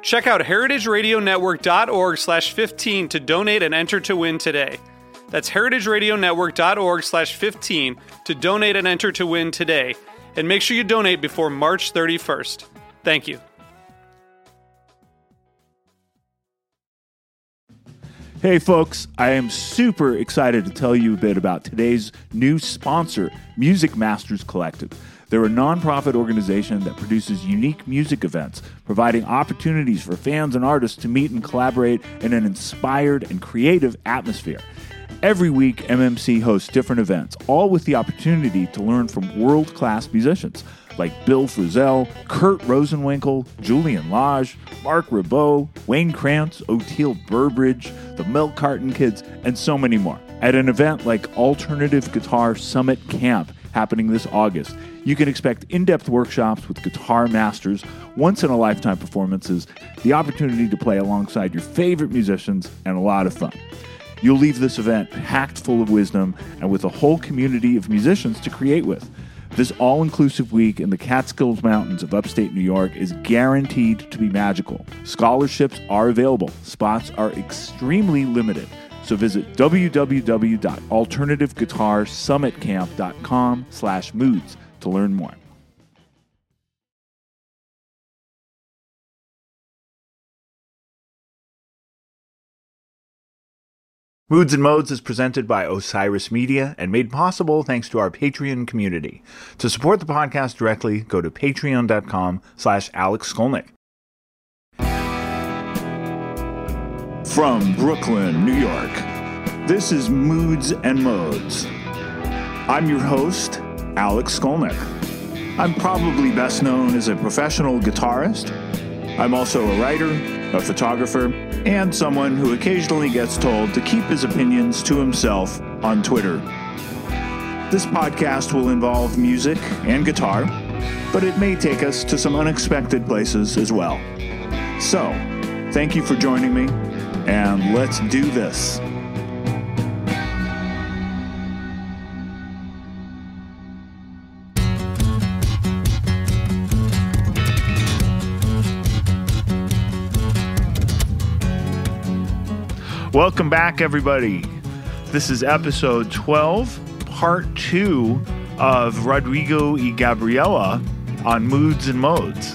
Check out heritageradionetwork.org/15 to donate and enter to win today. That's heritageradionetwork.org/15 to donate and enter to win today. And make sure you donate before March 31st. Thank you. Hey folks, I am super excited to tell you a bit about today's new sponsor, Music Masters Collective. They're a nonprofit organization that produces unique music events, providing opportunities for fans and artists to meet and collaborate in an inspired and creative atmosphere. Every week, MMC hosts different events, all with the opportunity to learn from world-class musicians like Bill Frisell, Kurt Rosenwinkel, Julian Lage, Mark Ribot, Wayne Krantz, O'Teal Burbridge, the Milk Carton Kids, and so many more. At an event like Alternative Guitar Summit Camp, happening this August, you can expect in-depth workshops with guitar masters, once-in-a-lifetime performances, the opportunity to play alongside your favorite musicians, and a lot of fun. You'll leave this event packed full of wisdom and with a whole community of musicians to create with. This all-inclusive week in the Catskills Mountains of upstate New York is guaranteed to be magical. Scholarships are available. Spots are extremely limited. So visit www.alternativeguitarsummitcamp.com/moods to learn more. Moods and Modes is presented by Osiris Media and made possible thanks to our Patreon community. To support the podcast directly, go to patreon.com/Alex Skolnick. From Brooklyn, New York, this is Moods and Modes. I'm your host, Alex Skolnick. I'm probably best known as a professional guitarist. I'm also a writer, a photographer, and someone who occasionally gets told to keep his opinions to himself on Twitter. This podcast will involve music and guitar, but it may take us to some unexpected places as well. So, thank you for joining me. And let's do this. Welcome back, everybody. This is episode 12, part 2 of Rodrigo y Gabriela on Moods and Modes.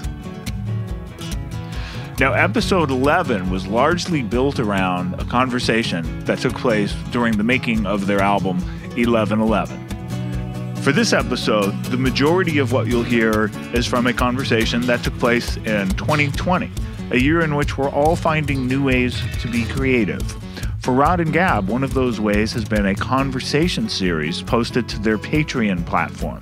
Now, episode 11 was largely built around a conversation that took place during the making of their album, 1111. For this episode, the majority of what you'll hear is from a conversation that took place in 2020, a year in which we're all finding new ways to be creative. For Rod and Gab, one of those ways has been a conversation series posted to their Patreon platform.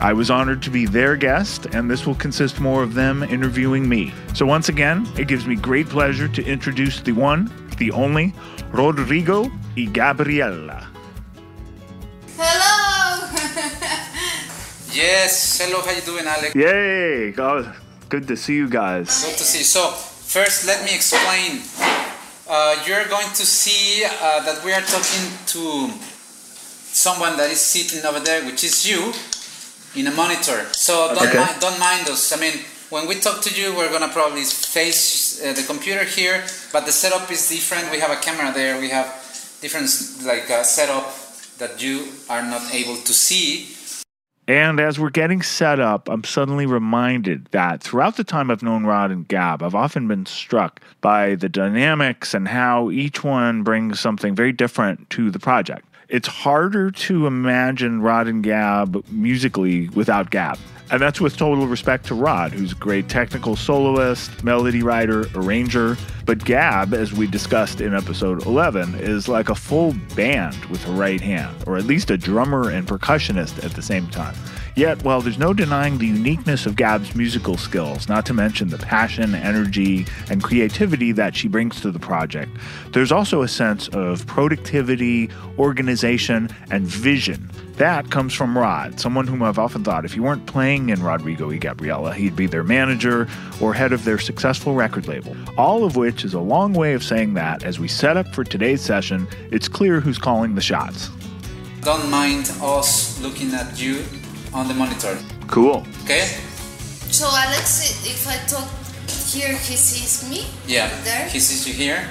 I was honored to be their guest, and this will consist more of them interviewing me. So once again, it gives me great pleasure to introduce the one, the only, Rodrigo y Gabriela. Hello! Yes, hello, how you doing, Alex? Yay! Oh, good to see you guys. Good to see you. So, first let me explain. You're going to see that we are talking to someone that is sitting over there, which is you. In a monitor, so don't mind us. I mean, when we talk to you, we're gonna probably face the computer here, but the setup is different. We have a camera there. We have different setup that you are not able to see. And as we're getting set up, I'm suddenly reminded that throughout the time I've known Rod and Gab, I've often been struck by the dynamics and how each one brings something very different to the project. It's harder to imagine Rod and Gab musically without Gab. And that's with total respect to Rod, who's a great technical soloist, melody writer, arranger. But Gab, as we discussed in episode 11, is like a full band with a right hand, or at least a drummer and percussionist at the same time. Yet, while there's no denying the uniqueness of Gab's musical skills, not to mention the passion, energy, and creativity that she brings to the project, there's also a sense of productivity, organization, and vision. That comes from Rod, someone whom I've often thought if he weren't playing in Rodrigo y Gabriela, he'd be their manager or head of their successful record label. All of which is a long way of saying that as we set up for today's session, it's clear who's calling the shots. Don't mind us looking at you on the monitor. Cool. Okay? So Alex, if I talk here, he sees me? Yeah. There? He sees you here?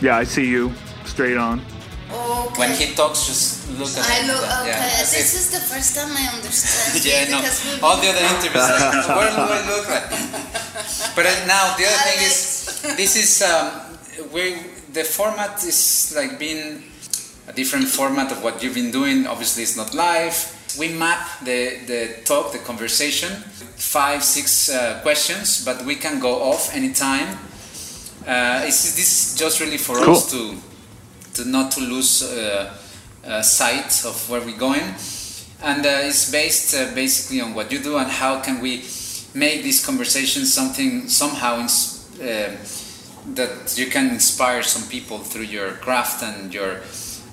Yeah, I see you. Straight on. Okay. When he talks, just look at him. Okay. Yeah. This is the first time I understand. Yeah, no. All the other interviews, what do I look like? But now, the other Alex. Thing is, this is, the format is like being a different format of what you've been doing. Obviously, it's not live. We map the talk, the conversation, 5, 6 questions, but we can go off anytime. This is just really for cool. us to not to lose sight of where we're going. And it's based basically on what you do and how can we make this conversation something somehow that you can inspire some people through your craft and your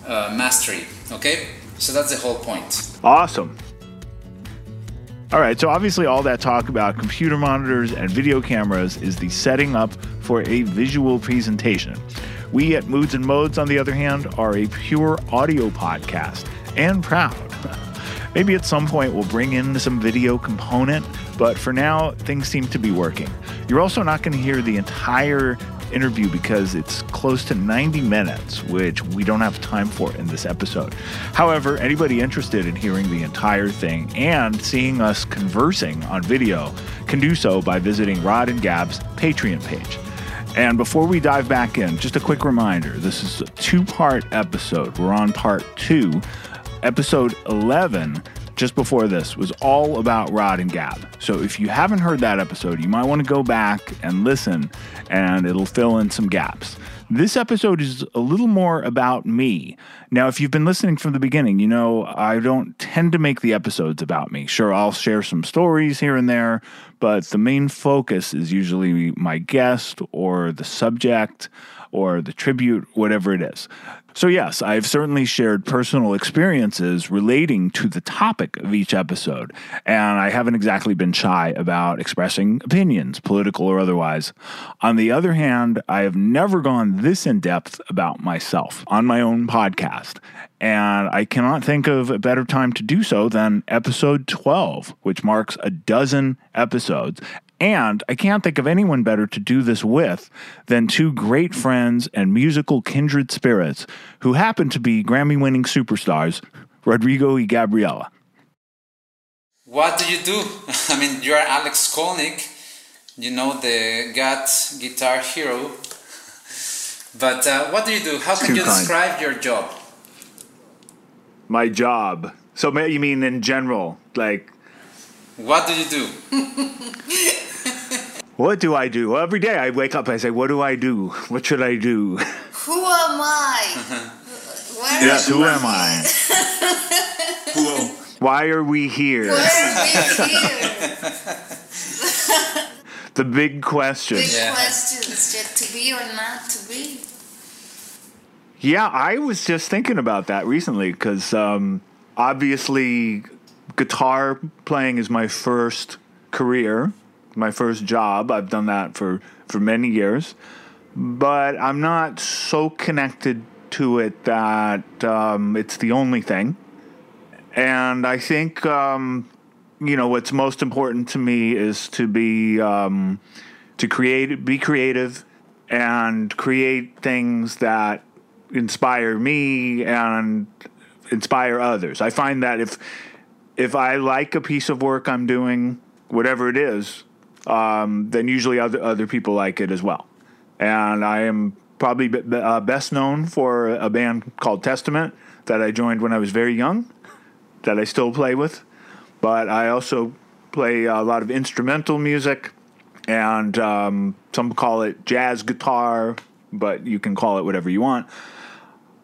mastery, okay? So that's the whole point. Awesome. All right, so obviously all that talk about computer monitors and video cameras is the setting up for a visual presentation. We at Moods and Modes, on the other hand, are a pure audio podcast, and proud. Maybe at some point we'll bring in some video component, but for now, things seem to be working. You're also not going to hear the entire interview because it's close to 90 minutes, which we don't have time for in this episode. However, anybody interested in hearing the entire thing and seeing us conversing on video can do so by visiting Rod and Gab's Patreon page. And before we dive back in, just a quick reminder, this is a two-part episode. We're on part 2. Episode 11, just before this, was all about Rod and Gab. So if you haven't heard that episode, you might want to go back and listen, and it'll fill in some gaps. This episode is a little more about me. Now, if you've been listening from the beginning, you know I don't tend to make the episodes about me. Sure, I'll share some stories here and there, but the main focus is usually my guest or the subject or the tribute, whatever it is. So yes, I've certainly shared personal experiences relating to the topic of each episode, and I haven't exactly been shy about expressing opinions, political or otherwise. On the other hand, I have never gone this in-depth about myself on my own podcast, and I cannot think of a better time to do so than episode 12, which marks a dozen episodes. And I can't think of anyone better to do this with than two great friends and musical kindred spirits who happen to be Grammy-winning superstars, Rodrigo y Gabriela. What do you do? I mean, you are Alex Skolnick, you know, the God guitar hero. But what do you do? How can you describe your job? My job. So you mean in general, like... What do you do? What do I do? Well, every day I wake up and I say, what do I do? What should I do? Who am I? Yes, who am I? Who? Why are we here? Why are we here? The big questions. Big questions, yet to be or not to be. Yeah, I was just thinking about that recently because obviously... Guitar playing is my first career, my first job. I've done that for many years, but I'm not so connected to it that it's the only thing. And I think, you know, what's most important to me is to be, be creative and create things that inspire me and inspire others. I find that if if I like a piece of work I'm doing, whatever it is, then usually other people like it as well. And I am probably best known for a band called Testament that I joined when I was very young, that I still play with. But I also play a lot of instrumental music, and some call it jazz guitar, but you can call it whatever you want.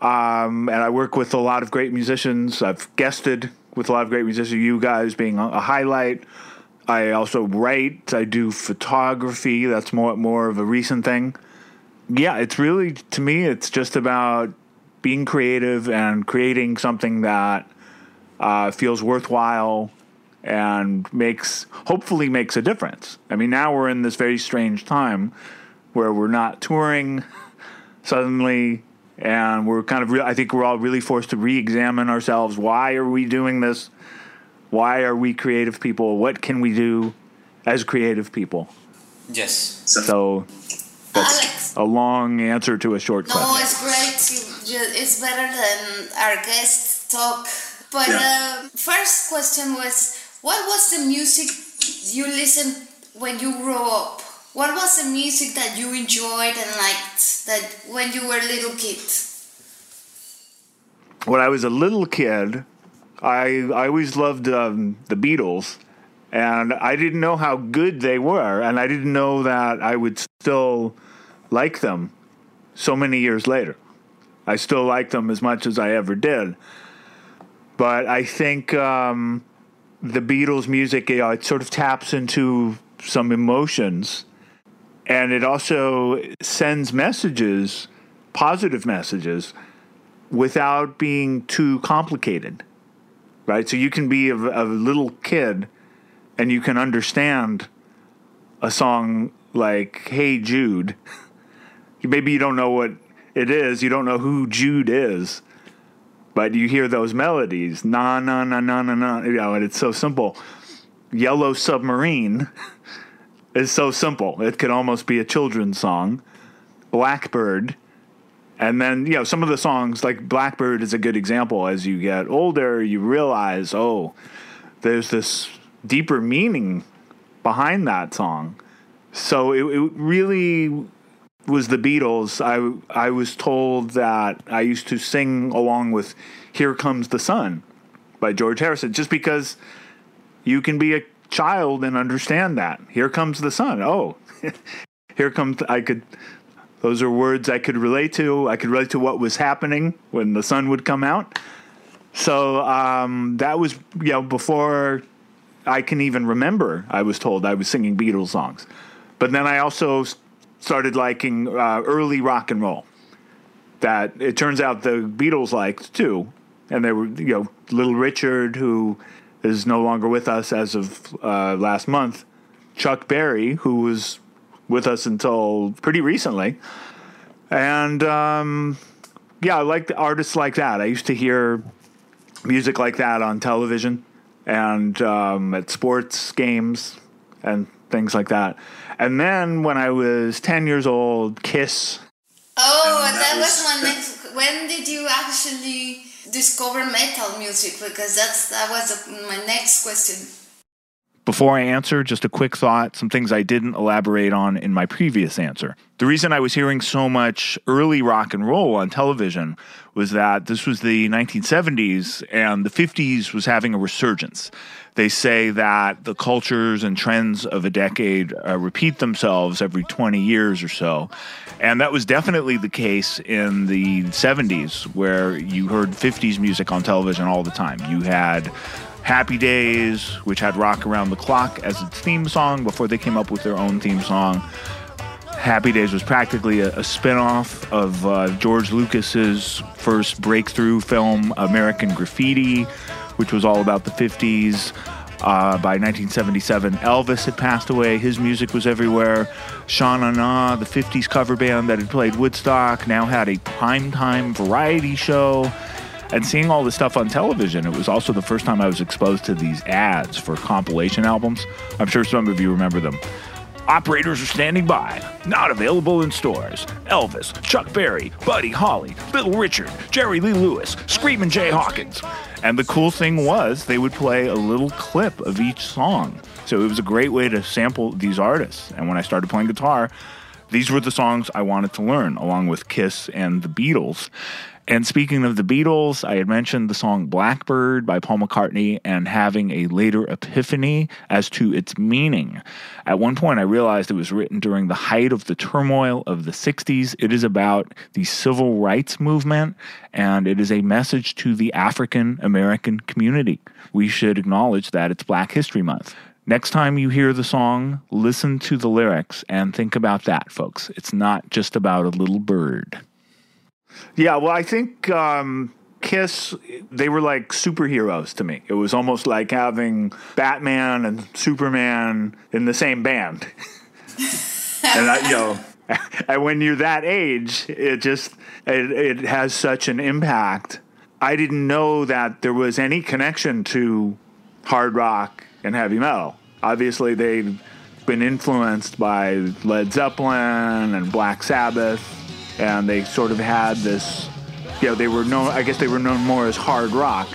And I work with a lot of great musicians. I've guested with a lot of great musicians, you guys being a highlight. I also write. I do photography. That's more of a recent thing. Yeah, it's really, to me, it's just about being creative and creating something that feels worthwhile and hopefully makes a difference. I mean, now we're in this very strange time where we're not touring suddenly, and we're kind of I think we're all really forced to re-examine ourselves. Why are we doing this? Why are we creative people? What can we do as creative people? Yes. So that's Alex, a long answer to a short question. No, it's great. It's better than our guest talk. But first question was, what was the music you listened when you grew up? What was the music that you enjoyed and liked that when you were a little kid? When I was a little kid, I always loved the Beatles, and I didn't know how good they were, and I didn't know that I would still like them so many years later. I still like them as much as I ever did. But I think the Beatles music, it sort of taps into some emotions, and it also sends messages, positive messages, without being too complicated. Right, so you can be a little kid, and you can understand a song like "Hey Jude." Maybe you don't know what it is, you don't know who Jude is, but you hear those melodies, na na na na na na, you know, and it's so simple. "Yellow Submarine" is so simple; it could almost be a children's song. "Blackbird." And then, you know, some of the songs, like Blackbird is a good example. As you get older, you realize, oh, there's this deeper meaning behind that song. So it really was the Beatles. I was told that I used to sing along with "Here Comes the Sun" by George Harrison, just because you can be a child and understand that. Here comes the sun. Oh, here comes, those are words I could relate to. I could relate to what was happening when the sun would come out. So that was, you know, before I can even remember, I was told I was singing Beatles songs. But then I also started liking early rock and roll, that it turns out the Beatles liked too. And they were, you know, Little Richard, who is no longer with us as of last month, Chuck Berry, who was with us until pretty recently. And, I liked artists like that. I used to hear music like that on television and at sports games and things like that. And then when I was 10 years old, Kiss. Oh, that was my next... When did you actually discover metal music? Because that was my next question. Before I answer, just a quick thought, some things I didn't elaborate on in my previous answer. The reason I was hearing so much early rock and roll on television was that this was the 1970s, and the 50s was having a resurgence. They say that the cultures and trends of a decade repeat themselves every 20 years or so. And that was definitely the case in the 70s, where you heard 50s music on television all the time. You had Happy Days, which had "Rock Around the Clock" as its theme song before they came up with their own theme song. Happy Days was practically a spin-off of George Lucas's first breakthrough film, American Graffiti, which was all about the 50s. By 1977, Elvis had passed away. His music was everywhere. Sha Na Na, the 50s cover band that had played Woodstock, now had a primetime variety show. And seeing all this stuff on television, it was also the first time I was exposed to these ads for compilation albums. I'm sure some of you remember them. Operators are standing by. Not available in stores. Elvis, Chuck Berry, Buddy Holly, Little Richard, Jerry Lee Lewis, Screamin' Jay Hawkins. And the cool thing was they would play a little clip of each song. So it was a great way to sample these artists. And when I started playing guitar, these were the songs I wanted to learn, along with Kiss and the Beatles. And speaking of the Beatles, I had mentioned the song Blackbird by Paul McCartney and having a later epiphany as to its meaning. At one point, I realized it was written during the height of the turmoil of the 60s. It is about the civil rights movement, and it is a message to the African American community. We should acknowledge that it's Black History Month. Next time you hear the song, listen to the lyrics and think about that, folks. It's not just about a little bird. Yeah, well, I think Kiss, they were like superheroes to me. It was almost like having Batman and Superman in the same band. And, and when you're that age, it has such an impact. I didn't know that there was any connection to hard rock and heavy metal. Obviously, they'd been influenced by Led Zeppelin and Black Sabbath. And they sort of had this, they were known more as hard rock.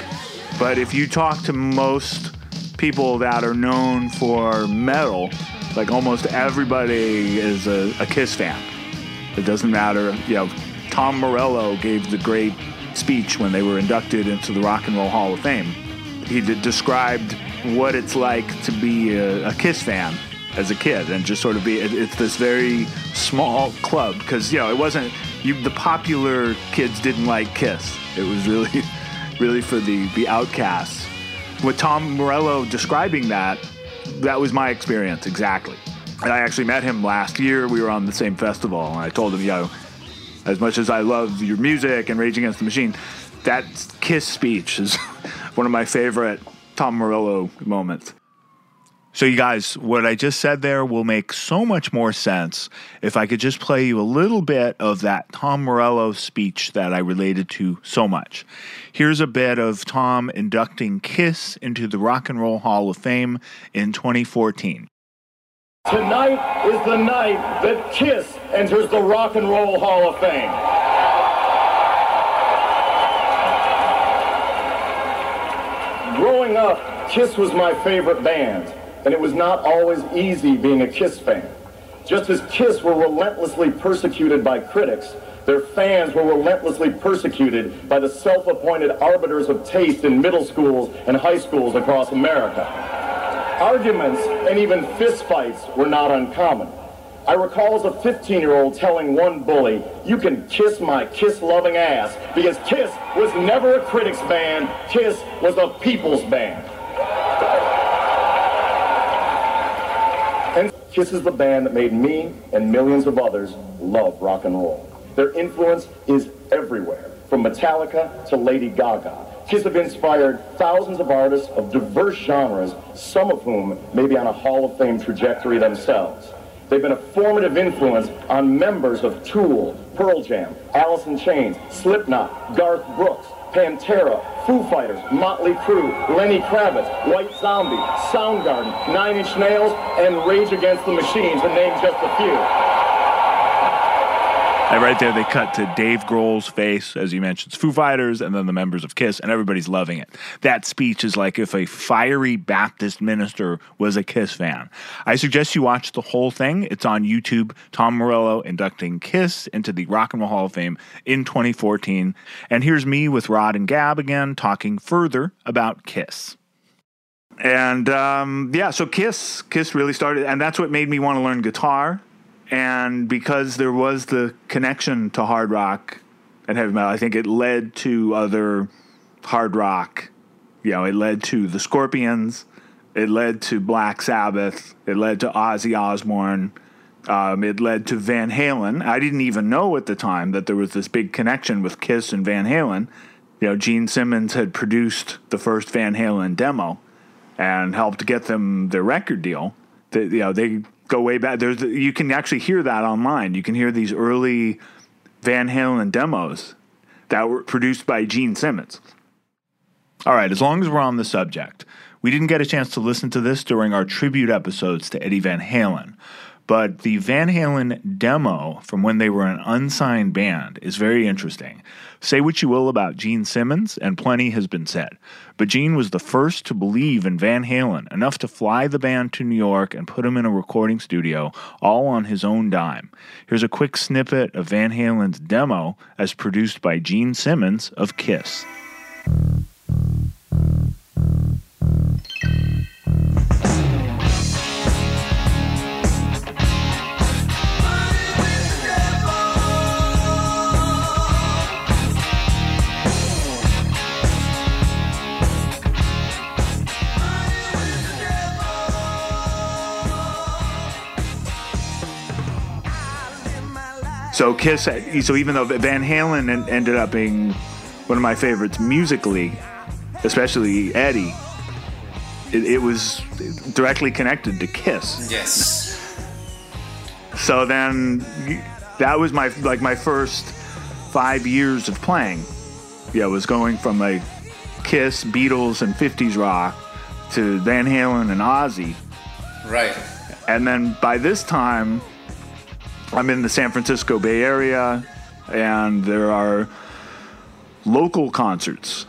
But if you talk to most people that are known for metal, like almost everybody is a Kiss fan. It doesn't matter. Tom Morello gave the great speech when they were inducted into the Rock and Roll Hall of Fame. He described what it's like to be a Kiss fan as a kid, and just sort of it's this very small club, because it wasn't the popular kids didn't like Kiss. It was really for the outcasts. With Tom Morello describing that was my experience exactly. And I actually met him last year. We were on the same festival, and I told him, as much as I love your music and Rage Against the Machine, that Kiss speech is one of my favorite Tom Morello moments. So you guys, what I just said there will make so much more sense if I could just play you a little bit of that Tom Morello speech that I related to so much. Here's a bit of Tom inducting Kiss into the Rock and Roll Hall of Fame in 2014. Tonight is the night that Kiss enters the Rock and Roll Hall of Fame. Growing up, Kiss was my favorite band. And it was not always easy being a Kiss fan. Just as Kiss were relentlessly persecuted by critics, their fans were relentlessly persecuted by the self-appointed arbiters of taste in middle schools and high schools across America. Arguments and even fistfights were not uncommon. I recall as a 15-year-old telling one bully, "You can kiss my Kiss-loving ass," because Kiss was never a critics band, Kiss was a people's band. Kiss is the band that made me and millions of others love rock and roll. Their influence is everywhere, from Metallica to Lady Gaga. Kiss have inspired thousands of artists of diverse genres, some of whom may be on a Hall of Fame trajectory themselves. They've been a formative influence on members of Tool, Pearl Jam, Alice in Chains, Slipknot, Garth Brooks, Pantera, Foo Fighters, Motley Crue, Lenny Kravitz, White Zombie, Soundgarden, Nine Inch Nails, and Rage Against the Machine, to name just a few. And right there, they cut to Dave Grohl's face, as you mentioned, Foo Fighters, and then the members of Kiss, and everybody's loving it. That speech is like if a fiery Baptist minister was a Kiss fan. I suggest you watch the whole thing. It's on YouTube, Tom Morello inducting Kiss into the Rock and Roll Hall of Fame in 2014. And here's me with Rod and Gab again, talking further about Kiss. And, so Kiss really started, and that's what made me want to learn guitar. And because there was the connection to hard rock and heavy metal, I think it led to other hard rock. It led to the Scorpions. It led to Black Sabbath. It led to Ozzy Osbourne. It led to Van Halen. I didn't even know at the time that there was this big connection with Kiss and Van Halen. Gene Simmons had produced the first Van Halen demo and helped get them their record deal. They go way back. You can actually hear that online. You can hear these early Van Halen demos that were produced by Gene Simmons. All right, as long as we're on the subject, we didn't get a chance to listen to this during our tribute episodes to Eddie Van Halen, But the Van Halen demo from when they were an unsigned band is very interesting. Say what you will about Gene Simmons, and plenty has been said, but Gene was the first to believe in Van Halen, enough to fly the band to New York and put them in a recording studio, all on his own dime. Here's a quick snippet of Van Halen's demo as produced by Gene Simmons of Kiss. So Kiss, so even though Van Halen ended up being one of my favorites musically, especially Eddie, it was directly connected to Kiss. Yes. So then that was my first 5 years of playing. Yeah, it was going from like Kiss, Beatles, and 50s rock to Van Halen and Ozzy. Right. And then by this time, I'm in the San Francisco Bay Area, and there are local concerts.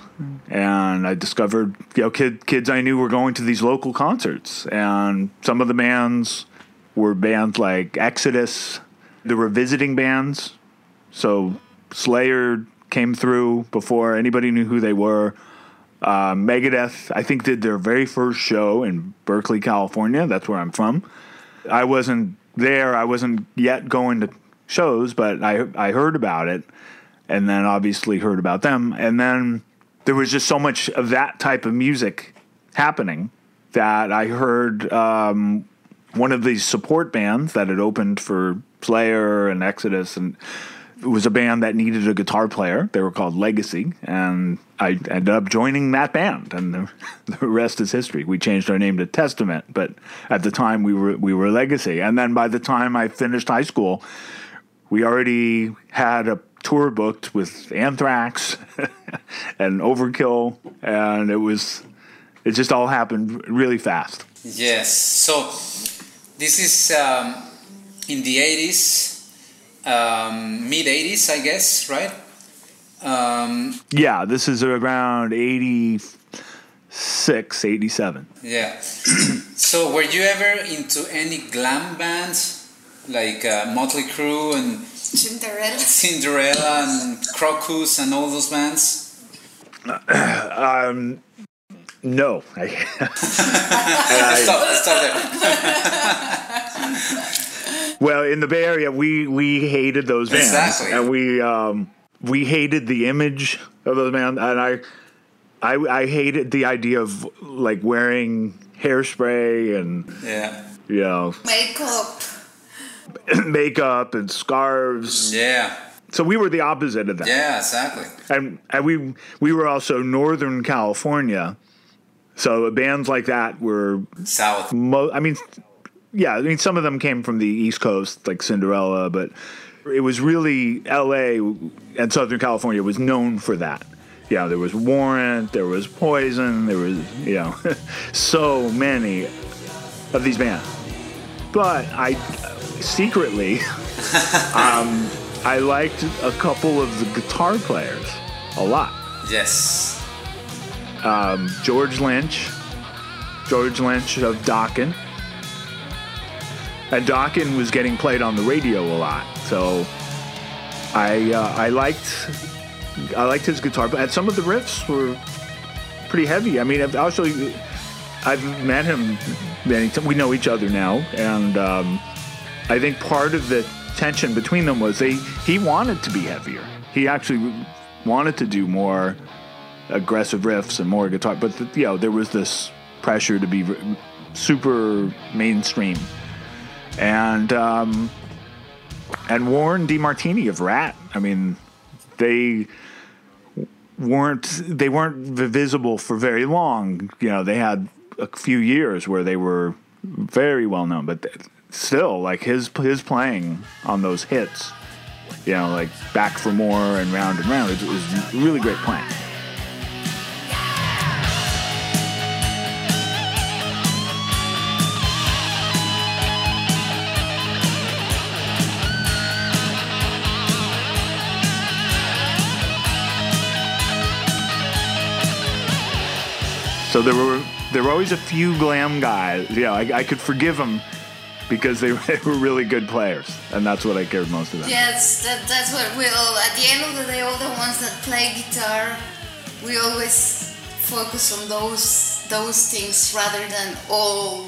And I discovered, kids I knew were going to these local concerts. And some of the bands were bands like Exodus. There were visiting bands. So Slayer came through before anybody knew who they were. Megadeth, I think, did their very first show in Berkeley, California. That's where I'm from. I wasn't there. I wasn't yet going to shows, but I heard about it, and then obviously heard about them. And then there was just so much of that type of music happening that I heard one of these support bands that had opened for Slayer and Exodus, and it was a band that needed a guitar player. They were called Legacy, and I ended up joining that band, and the rest is history. We changed our name to Testament, but at the time we were Legacy. And then by the time I finished high school, we already had a tour booked with Anthrax and Overkill, and it just all happened really fast. Yes, so this is in the 80s. Mid-80s, I guess, right? Yeah, this is around 86, 87. Yeah. So were you ever into any glam bands? Like Motley Crue and... Cinderella and Crocus and all those bands? No. Stop there. Well, in the Bay Area, we hated those bands. Exactly. And we hated the image of those bands, and I hated the idea of like wearing hairspray and makeup and scarves. Yeah. So we were the opposite of that. Yeah, exactly. And we were also Northern California, so bands like that were South. Yeah, I mean, some of them came from the East Coast, like Cinderella, but it was really L.A. and Southern California was known for that. Yeah, there was Warrant, there was Poison, there was, so many of these bands. But I secretly, I liked a couple of the guitar players a lot. Yes. George Lynch of Dokken. And Dokken was getting played on the radio a lot, so I liked his guitar. But some of the riffs were pretty heavy. I mean, I've met him many times. We know each other now, and I think part of the tension between them was he wanted to be heavier. He actually wanted to do more aggressive riffs and more guitar. But there was this pressure to be super mainstream. And Warren DeMartini of Rat. I mean, they weren't visible for very long. They had a few years where they were very well known, but still, like his playing on those hits, like Back for More and Round and Round, it was really great playing. So there were always a few glam guys. Yeah, I could forgive them because they were really good players, and that's what I cared most about. Yes, that's what we all. At the end of the day, all the ones that play guitar, we always focus on those things rather than all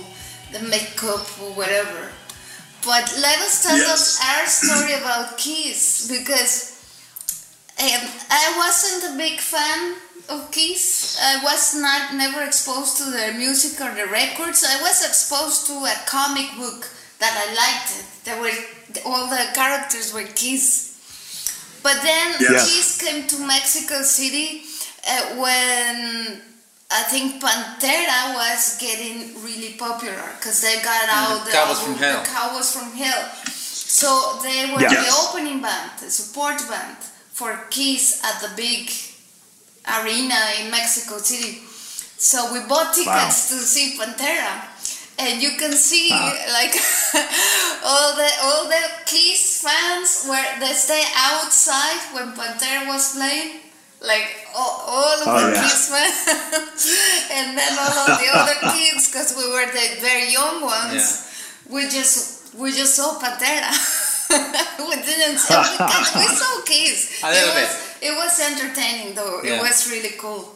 the makeup or whatever. But let us tell us our story about Kiss, because I wasn't a big fan of Kiss. I was never exposed to their music or the records. I was exposed to a comic book that I liked. All the characters were Kiss. But then Kiss came to Mexico City when I think Pantera was getting really popular because they got out the Cowboys from Hell. So they were the opening band, the support band for Kiss at the big arena in Mexico City. So we bought tickets to see Pantera, and you can see like all the Kiss fans they stay outside when Pantera was playing. Like all of the kids, and then all of the other kids, because we were the very young ones. Yeah. We just saw Pantera. We didn't. We saw Kiss. It was entertaining, though. Yeah. It was really cool.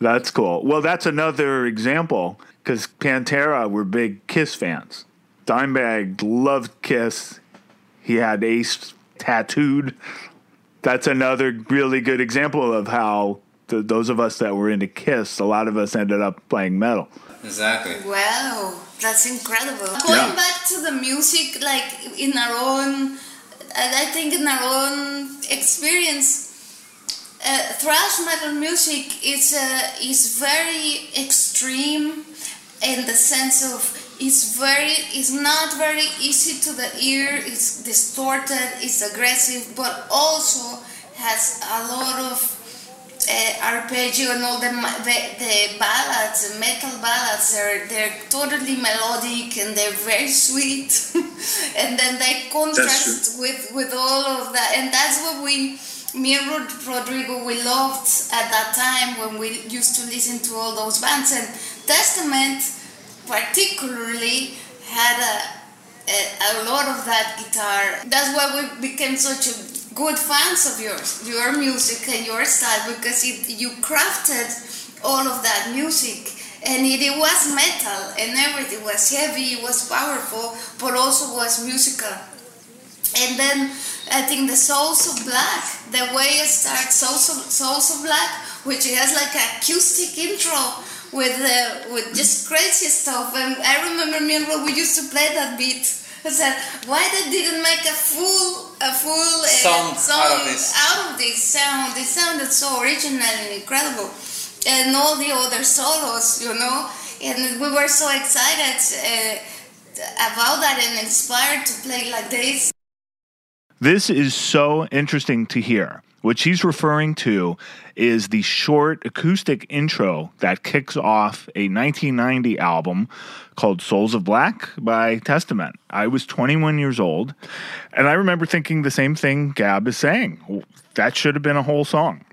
That's cool. Well, that's another example, because Pantera were big Kiss fans. Dimebag loved Kiss. He had Ace tattooed. That's another really good example of how those of us that were into Kiss, a lot of us ended up playing metal. Exactly. Wow, that's incredible. Going back to the music, like in our own experience, thrash metal music is very extreme in the sense of it's not very easy to the ear, it's distorted, it's aggressive, but also has a lot of arpeggio and all the ballads, the metal ballads, they're totally melodic and they're very sweet. And then they contrast with all of that, and that's what me and Rodrigo, we loved at that time when we used to listen to all those bands. And Testament particularly had a lot of that guitar. That's why we became such a good fans of your music and your style, because you crafted all of that music, and it was metal and everything. It was heavy, it was powerful, but also was musical. And then I think the Souls of Black, the way it starts, Souls of Black, which has like an acoustic intro, with just crazy stuff. And I remember me and Rob, we used to play that beat. I said, why they didn't make a full song out of this sound? It sounded so original and incredible, and all the other solos, and we were so excited about that and inspired to play like this. This is so interesting to hear. What she's referring to is the short acoustic intro that kicks off a 1990 album called Souls of Black by Testament. I was 21 years old, and I remember thinking the same thing Gab is saying. That should have been a whole song.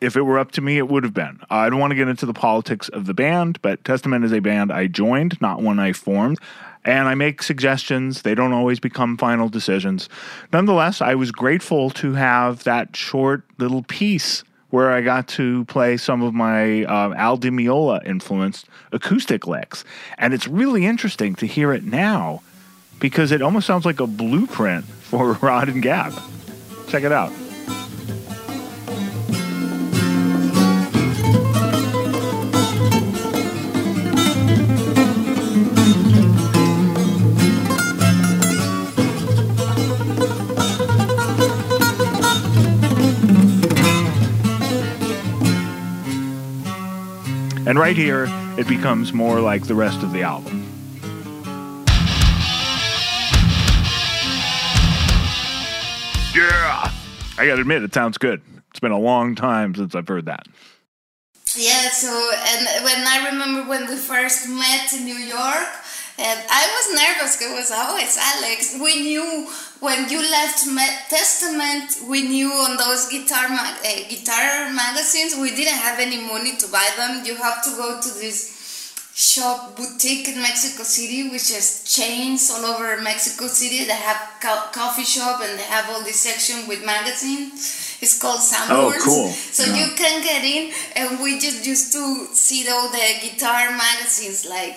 If it were up to me, it would have been. I don't want to get into the politics of the band, but Testament is a band I joined, not one I formed. And I make suggestions. They don't always become final decisions. Nonetheless, I was grateful to have that short little piece where I got to play some of my Al Di Meola-influenced acoustic licks. And it's really interesting to hear it now because it almost sounds like a blueprint for Rod and Gab. Check it out. And right here, it becomes more like the rest of the album. Yeah! I gotta admit, it sounds good. It's been a long time since I've heard that. Yeah, so, and when I remember when we first met in New York, And I was nervous because it was always Alex. We knew when you left Testament, we knew on those guitar magazines, we didn't have any money to buy them. You have to go to this shop boutique in Mexico City, which has chains all over Mexico City. They have coffee shop and they have all this section with magazines. It's called Sanborns. Oh, cool. So yeah, you can get in, and we just used to see all the guitar magazines, like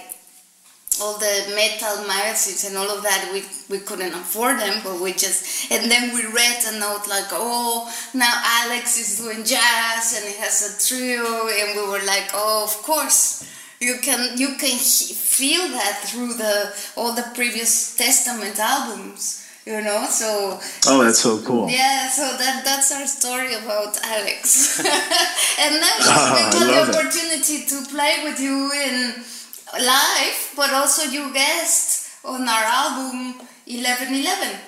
all the metal magazines and all of that. We couldn't afford them, but we just, and then we read a note like, oh, now Alex is doing jazz and he has a trio, and we were like, oh, of course. You can feel that through all the previous Testament albums, you know. So oh, that's so cool. Yeah, so that's our story about Alex, and then we got the opportunity to play with you in live, but also you guest on our album 11/11.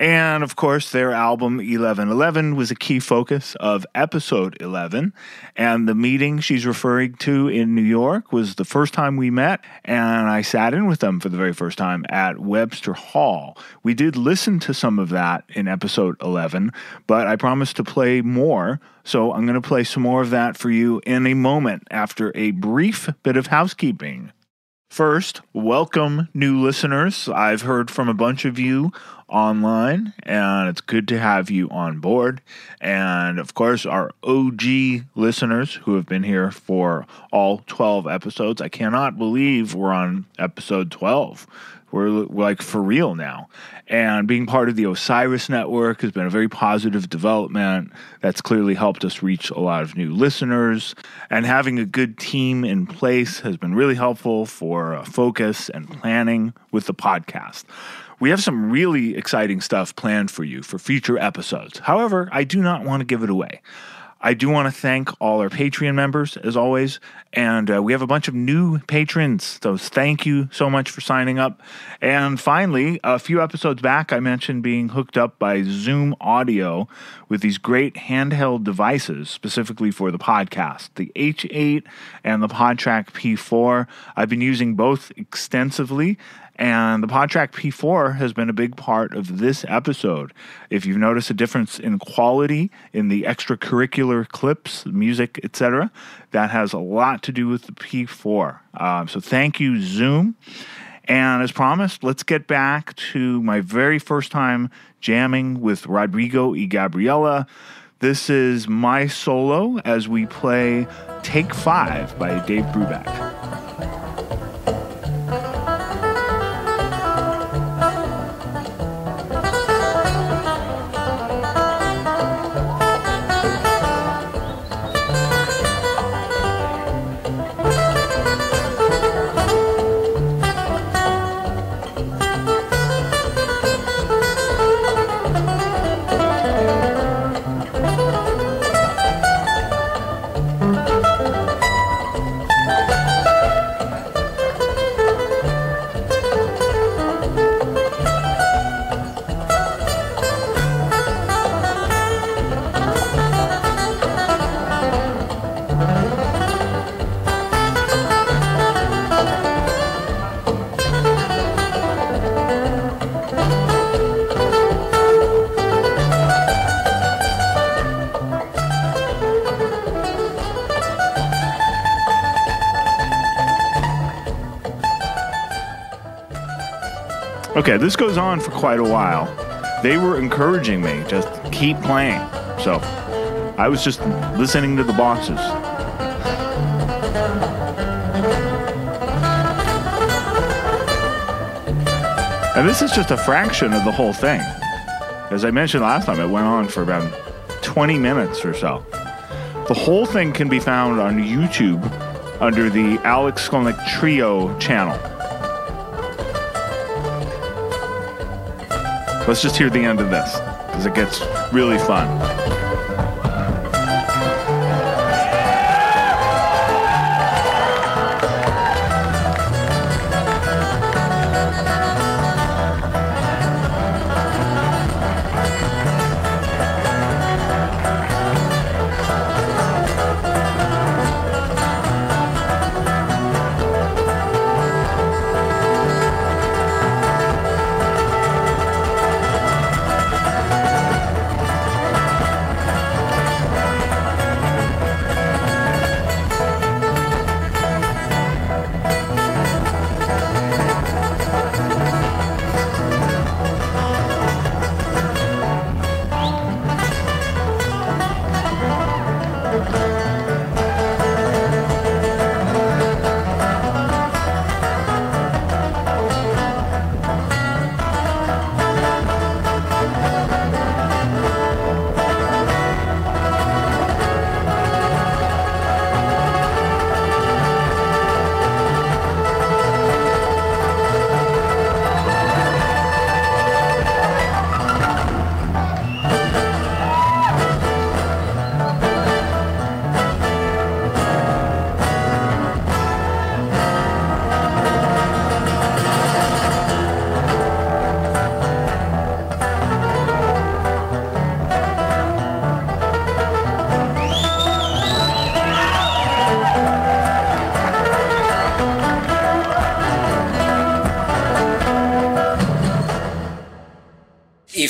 And, of course, their album 11/11 was a key focus of episode 11. And the meeting she's referring to in New York was the first time we met, and I sat in with them for the very first time at Webster Hall. We did listen to some of that in episode 11, but I promised to play more, so I'm going to play some more of that for you in a moment after a brief bit of housekeeping. First, welcome new listeners. I've heard from a bunch of you online, and it's good to have you on board. And of course, our OG listeners who have been here for all 12 episodes. I cannot believe we're on episode 12. We're like for real now. And being part of the Osiris Network has been a very positive development that's clearly helped us reach a lot of new listeners. And having a good team in place has been really helpful for focus and planning with the podcast. We have some really exciting stuff planned for you for future episodes. However, I do not want to give it away. I do want to thank all our Patreon members, as always, and we have a bunch of new patrons, so thank you so much for signing up. And finally, a few episodes back, I mentioned being hooked up by Zoom Audio with these great handheld devices, specifically for the podcast, the H8 and the PodTrak P4. I've been using both extensively, and the PodTrak P4 has been a big part of this episode. If you've noticed a difference in quality in the extracurricular clips, music, etc., that has a lot to do with the P4. So thank you, Zoom. And as promised, let's get back to my very first time jamming with Rodrigo y Gabriela. This is my solo as we play Take 5 by Dave Brubeck. Okay, this goes on for quite a while. They were encouraging me, just keep playing. So I was just listening to the boxes. And this is just a fraction of the whole thing. As I mentioned last time, it went on for about 20 minutes or so. The whole thing can be found on YouTube under the Alex Skolnick Trio channel. Let's just hear the end of this, because it gets really fun.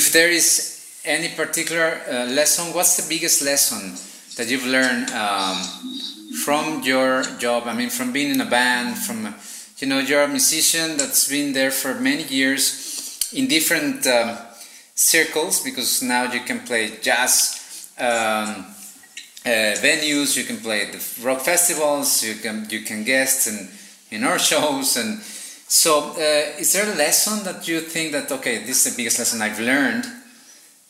If there is any particular lesson, what's the biggest lesson that you've learned from your job? I mean, from being in a band, from, you know, you're a musician that's been there for many years in different circles, because now you can play jazz venues, you can play at the rock festivals, you can guest and in our shows. And so is there a lesson that you think that, okay, this is the biggest lesson I've learned,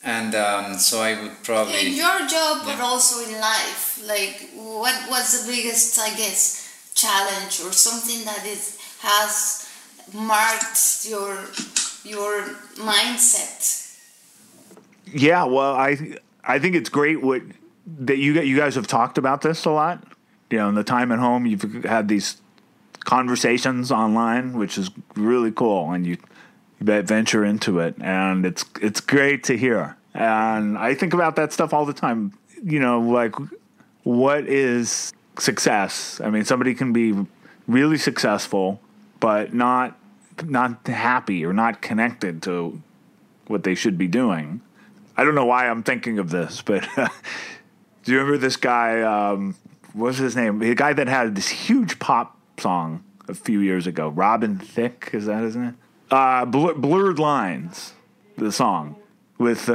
and so I would probably in your job, but also in life, like what's the biggest, I guess, challenge or something that has marked your mindset? Yeah, well, I think it's great that you guys have talked about this a lot. You know, in the time at home, you've had these conversations online, which is really cool, and you venture into it, and it's great to hear. And I think about that stuff all the time. You know, like, what is success? I mean, somebody can be really successful, but not happy or not connected to what they should be doing. I don't know why I'm thinking of this, but do you remember this guy? What's his name? The guy that had this huge pop song a few years ago. Robin Thicke, is that his name? Blurred Lines, the song with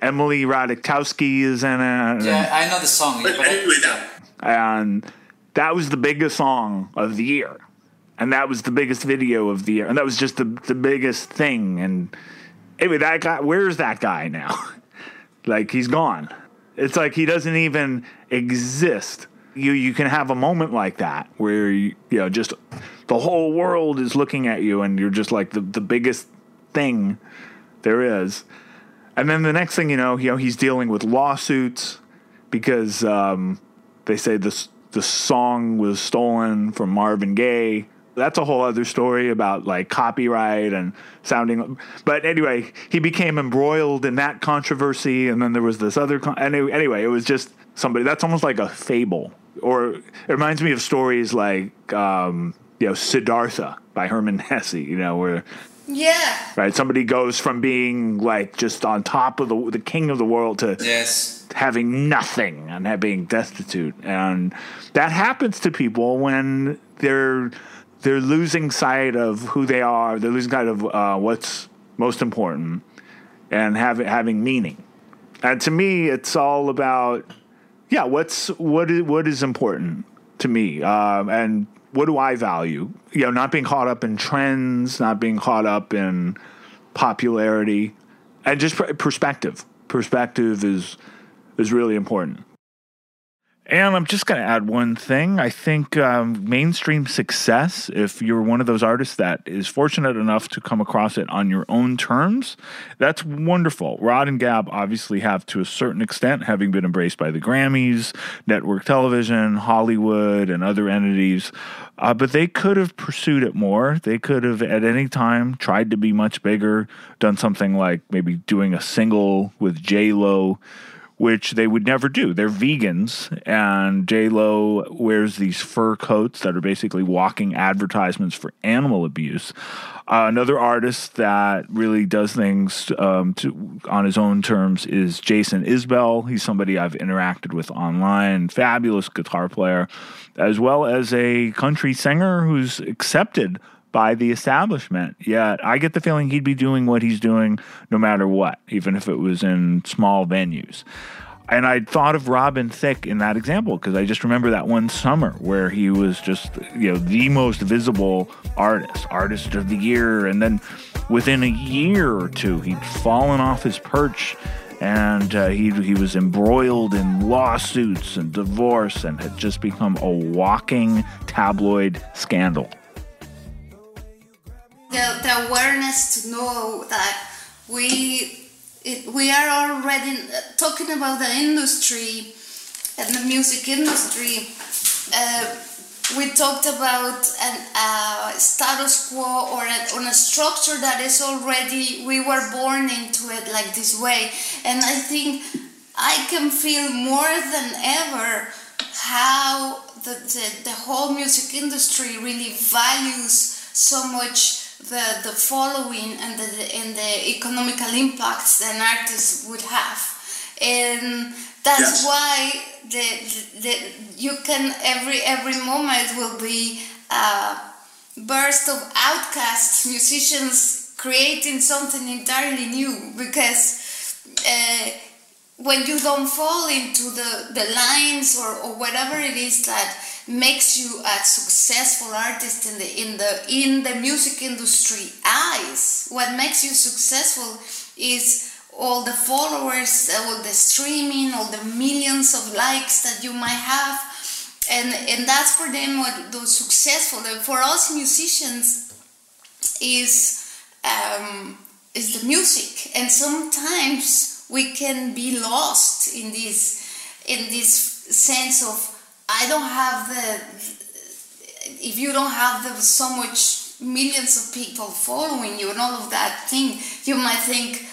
Emily Ratajkowski is in it. Yeah, I know the song. But anyway, and that was the biggest song of the year, and that was the biggest video of the year, and that was just the biggest thing. And anyway, that guy, where's that guy now? Like, he's gone. It's like he doesn't even exist. You can have a moment like that where you know, just the whole world is looking at you, and you're just like the biggest thing there is. And then the next thing you know, he's dealing with lawsuits because they say the song was stolen from Marvin Gaye. That's a whole other story about, like, copyright and sounding. But anyway, he became embroiled in that controversy, and then there was this other. Anyway, it was just somebody. That's almost like a fable. Or it reminds me of stories like, you know, Siddhartha by Hermann Hesse, you know, where, yeah, right, somebody goes from being, like, just on top of the king of the world to having nothing and being destitute. And that happens to people when they're losing sight of who they are. They're losing sight of what's most important and having meaning. And to me, it's all about, yeah, what is important to me, and what do I value? You know, not being caught up in trends, not being caught up in popularity, and just perspective. Perspective is really important. And I'm just going to add one thing. I think mainstream success, if you're one of those artists that is fortunate enough to come across it on your own terms, that's wonderful. Rod and Gab obviously have, to a certain extent, having been embraced by the Grammys, network television, Hollywood, and other entities. But they could have pursued it more. They could have at any time tried to be much bigger, done something like maybe doing a single with J-Lo, which they would never do. They're vegans, and J-Lo wears these fur coats that are basically walking advertisements for animal abuse. Another artist that really does things on his own terms is Jason Isbell. He's somebody I've interacted with online, fabulous guitar player, as well as a country singer who's accepted by the establishment. Yet I get the feeling he'd be doing what he's doing no matter what, even if it was in small venues. And I thought of Robin Thicke in that example because I just remember that one summer where he was just, you know, the most visible artist of the year. And then within a year or two, he'd fallen off his perch, and he was embroiled in lawsuits and divorce and had just become a walking tabloid scandal. The awareness to know that we are already talking about the industry and the music industry. We talked about a status quo or a structure that is already, we were born into it like this way. And I think I can feel more than ever how the whole music industry really values so much the following and the economical impacts an artist would have. And that's why you can every moment will be a burst of outcasts, musicians creating something entirely new, because when you don't fall into the lines or whatever it is that makes you a successful artist in the music industry eyes, what makes you successful is all the followers, all the streaming, all the millions of likes that you might have, and that's for them what those successful. For us musicians, is the music, and sometimes we can be lost in this sense of I don't have the, if you don't have the so much millions of people following you and all of that thing, you might think.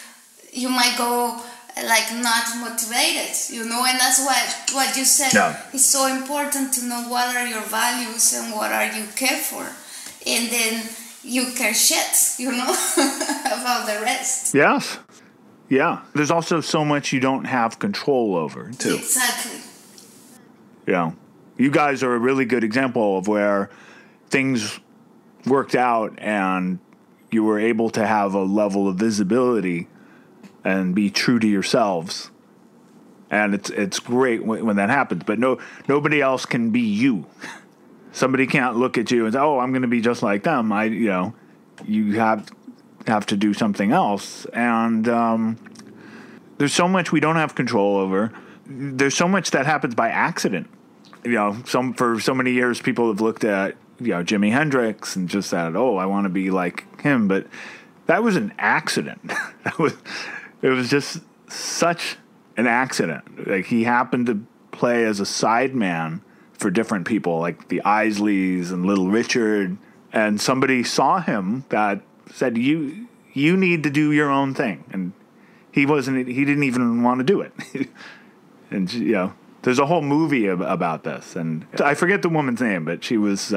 You might go like not motivated, you know, and that's why what you said is so important, to know what are your values and what are you care for, and then you care shit, you know, about the rest. Yes, yeah. There's also so much you don't have control over too. Exactly. Yeah, you guys are a really good example of where things worked out and you were able to have a level of visibility and be true to yourselves, and it's great when that happens. But nobody else can be you. Somebody can't look at you and say, "Oh, I'm going to be just like them." You have to do something else. And there's so much we don't have control over. There's so much that happens by accident. For so many years, people have looked at Jimi Hendrix and just said, "Oh, I want to be like him," but that was an accident. It was just such an accident. Like, he happened to play as a sideman for different people, like the Isleys and Little Richard, and somebody saw him that said, "You need to do your own thing," and he didn't even want to do it. And there's a whole movie about this, and I forget the woman's name, but she was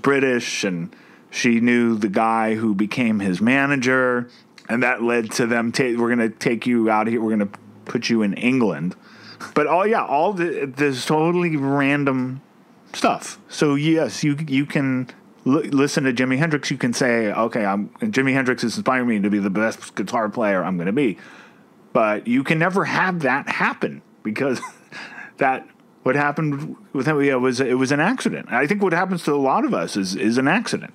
British, and she knew the guy who became his manager. And that led to them, we're going to take you out of here. We're going to put you in England. But this totally random stuff. So, yes, you can listen to Jimi Hendrix. You can say, okay, Jimi Hendrix is inspiring me to be the best guitar player I'm going to be. But you can never have that happen, because what happened with him it was an accident. I think what happens to a lot of us is an accident.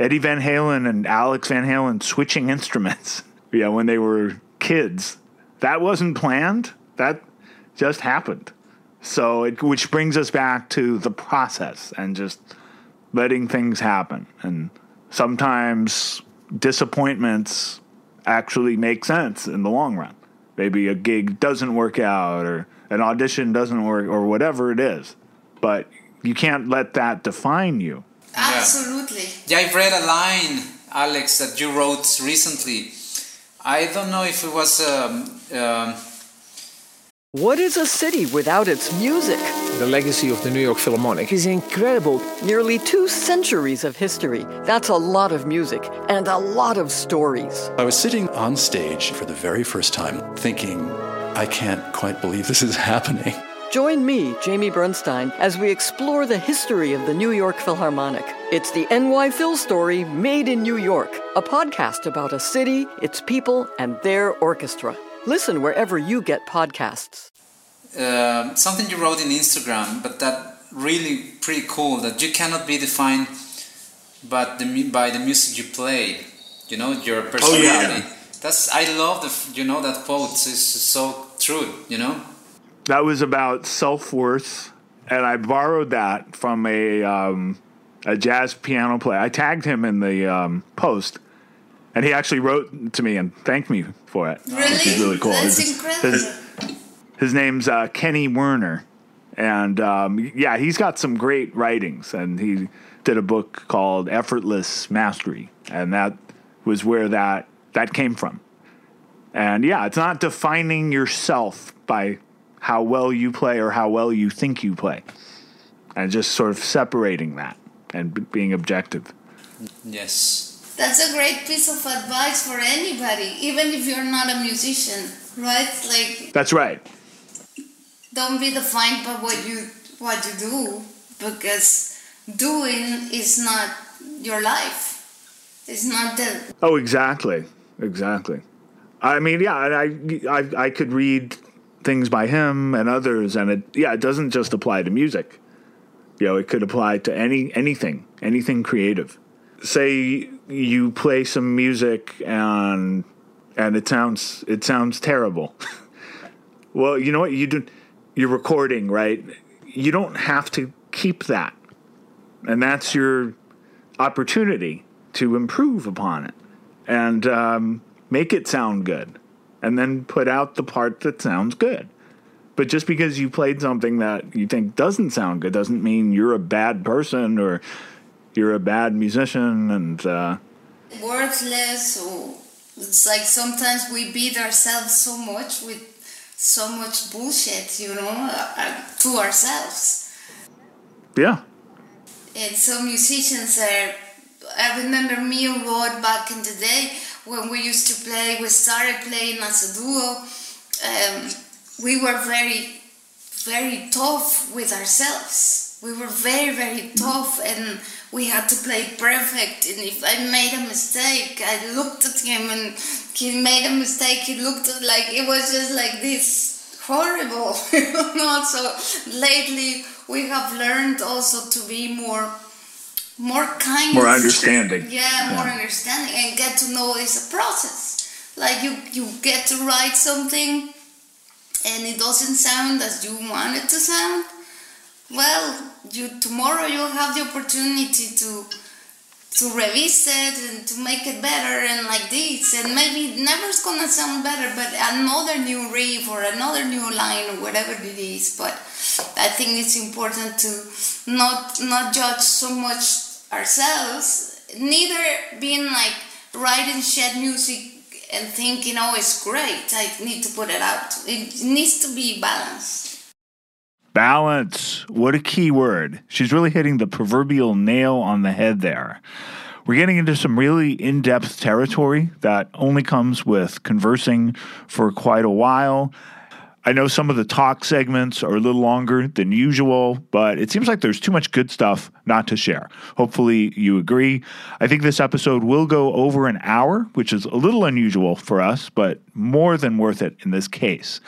Eddie Van Halen and Alex Van Halen switching instruments, when they were kids. That wasn't planned. That just happened. So, which brings us back to the process and just letting things happen. And sometimes disappointments actually make sense in the long run. Maybe a gig doesn't work out, or an audition doesn't work, or whatever it is. But you can't let that define you. Yeah. Absolutely. Yeah, I read a line, Alex, that you wrote recently. I don't know if it was... What is a city without its music? The legacy of the New York Philharmonic is incredible. Nearly 2 centuries of history. That's a lot of music and a lot of stories. I was sitting on stage for the very first time thinking, I can't quite believe this is happening. Join me, Jamie Bernstein, as we explore the history of the New York Philharmonic. It's the NY Phil Story Made in New York, a podcast about a city, its people, and their orchestra. Listen wherever you get podcasts. Something you wrote in Instagram, but that really pretty cool, that you cannot be defined by the music you play, your personality. Oh, yeah. I love that quote. It's so true, That was about self-worth, and I borrowed that from a jazz piano player. I tagged him in the post, and he actually wrote to me and thanked me for it. Really? Which is really cool. That's incredible. His name's Kenny Werner, and he's got some great writings, and he did a book called Effortless Mastery, and that was where that came from. And, it's not defining yourself by how well you play or how well you think you play, and just sort of separating that and being objective. Yes. That's a great piece of advice for anybody, even if you're not a musician, right? Like, that's right. Don't be defined by what you do, because doing is not your life. It's not the... Oh, exactly. Exactly. I mean, yeah, I could read things by him and others, and it doesn't just apply to music. You know, it could apply to anything creative. Say you play some music and it sounds terrible. Well, you know what you do? You're recording, right? You don't have to keep that, and that's your opportunity to improve upon it and make it sound good, and then put out the part that sounds good. But just because you played something that you think doesn't sound good doesn't mean you're a bad person or you're a bad musician and... worthless, or... It's like sometimes we beat ourselves so much with so much bullshit, you know, to ourselves. Yeah. And some musicians are... I remember me and Rod back in the day when we used to play, we started playing as a duo. We were very, very tough with ourselves. We were very, very tough, and we had to play perfect. And if I made a mistake, I looked at him, and he made a mistake. He looked at, like, it was just like this horrible. So lately, we have learned also to be more kind, more understanding. Yeah, more understanding, and get to know it's a process. Like you get to write something. And it doesn't sound as you want it to sound, well, tomorrow you'll have the opportunity to revise it and to make it better and like this. And maybe it never's gonna sound better, but another new riff or another new line or whatever it is. But I think it's important to not judge so much ourselves, neither being like writing shit music and thinking, oh, it's great, I need to put it out. It needs to be balanced. Balance. What a key word. She's really hitting the proverbial nail on the head there. We're getting into some really in-depth territory that only comes with conversing for quite a while. I know some of the talk segments are a little longer than usual, but it seems like there's too much good stuff not to share. Hopefully you agree. I think this episode will go over an hour, which is a little unusual for us, but more than worth it in this case.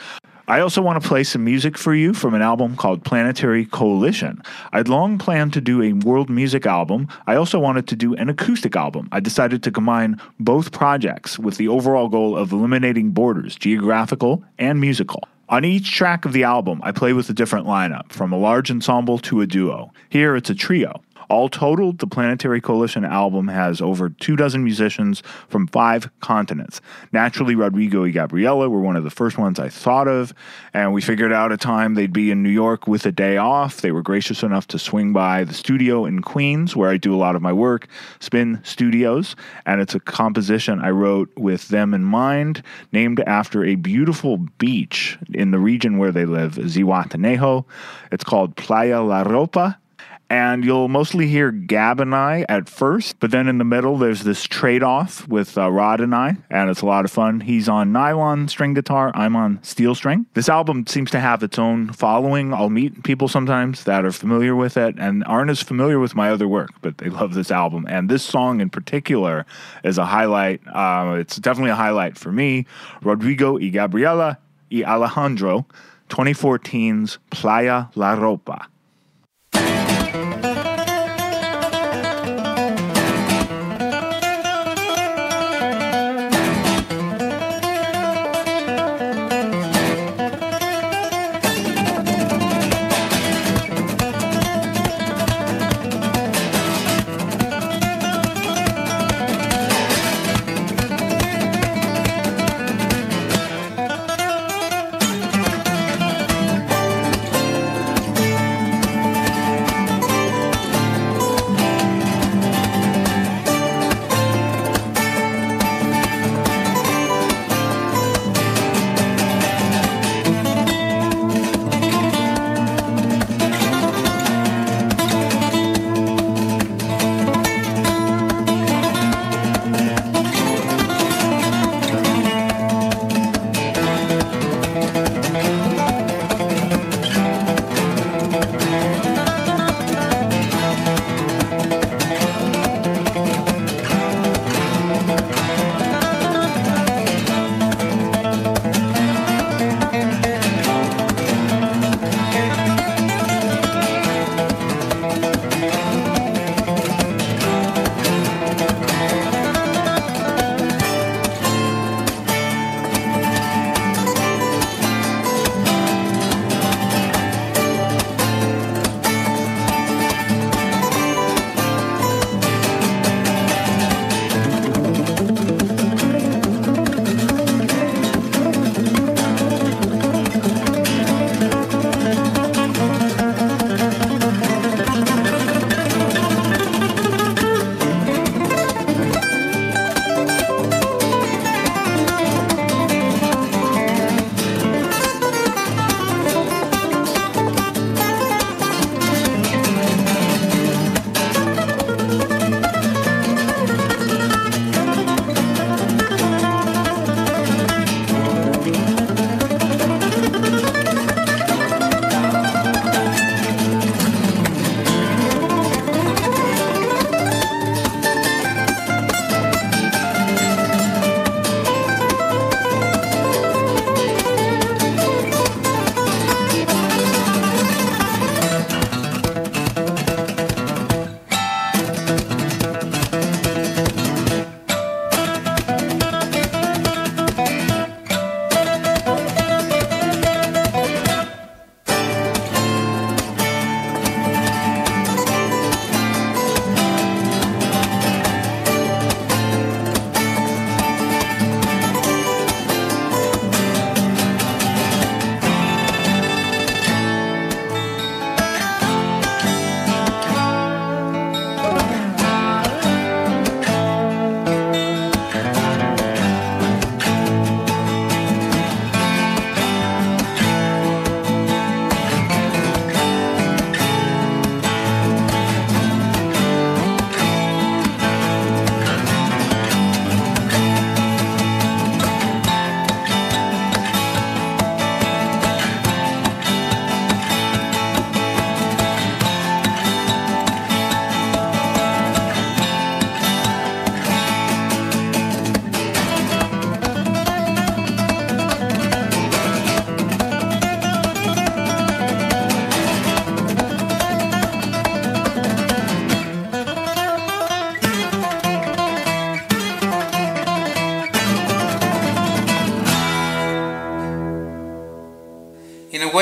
I also want to play some music for you from an album called Planetary Coalition. I'd long planned to do a world music album. I also wanted to do an acoustic album. I decided to combine both projects with the overall goal of eliminating borders, geographical and musical. On each track of the album, I play with a different lineup, from a large ensemble to a duo. Here, it's a trio. All totaled, the Planetary Coalition album has over 24 musicians from 5 continents. Naturally, Rodrigo y Gabriela were one of the first ones I thought of, and we figured out a time they'd be in New York with a day off. They were gracious enough to swing by the studio in Queens, where I do a lot of my work, Spin Studios, and it's a composition I wrote with them in mind, named after a beautiful beach in the region where they live, Zihuatanejo. It's called Playa La Ropa, and you'll mostly hear Gab and I at first, but then in the middle there's this trade-off with Rod and I, and it's a lot of fun. He's on nylon string guitar, I'm on steel string. This album seems to have its own following. I'll meet people sometimes that are familiar with it and aren't as familiar with my other work, but they love this album. And this song in particular is a highlight. It's definitely a highlight for me. Rodrigo y Gabriela y Alejandro, 2014's Playa La Ropa.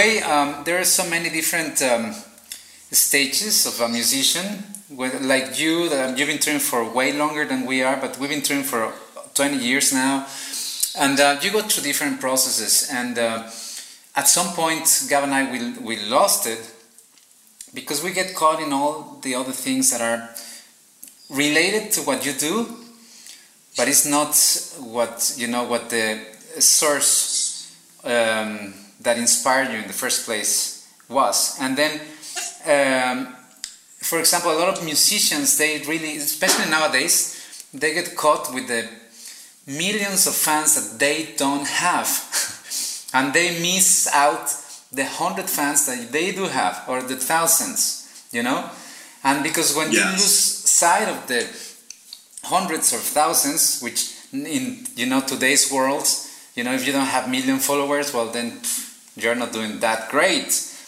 way, there are so many different stages of a musician. Like you, you've been touring for way longer than we are, but we've been touring for 20 years now. And you go through different processes. And at some point, Gab and I, we lost it because we get caught in all the other things that are related to what you do, but it's not what, you know, what the source that inspired you in the first place was. And then, for example, a lot of musicians, they really, especially nowadays, they get caught with the millions of fans that they don't have, and they miss out the 100 fans that they do have, or the thousands, you know? And because when you lose sight of the hundreds or thousands, which in, you know, today's world, you know, if you don't have million followers, well, then you're not doing that great.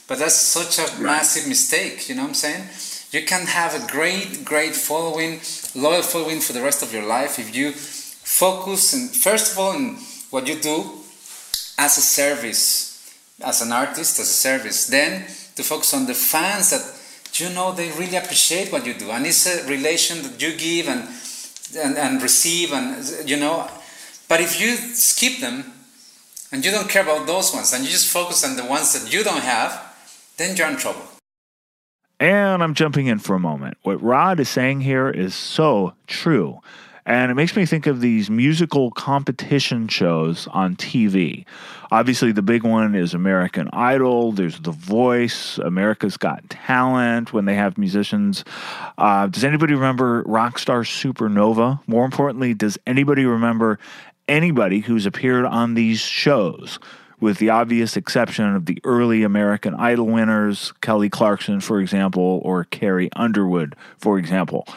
But that's such a massive mistake, you know what I'm saying? You can have a great, great following, loyal following for the rest of your life if you focus, in, first of all, on what you do as a service, as an artist, as a service. Then to focus on the fans that, you know, they really appreciate what you do. And it's a relation that you give and receive, and, you know. But if you skip them and you don't care about those ones and you just focus on the ones that you don't have, then you're in trouble. And I'm jumping in for a moment. What Rod is saying here is so true. And it makes me think of these musical competition shows on TV. Obviously, the big one is American Idol. There's The Voice, America's Got Talent, when they have musicians. Does anybody remember Rockstar Supernova? More importantly, does anybody remember anybody who's appeared on these shows? With the obvious exception of the early American Idol winners, Kelly Clarkson, for example, or Carrie Underwood, for example.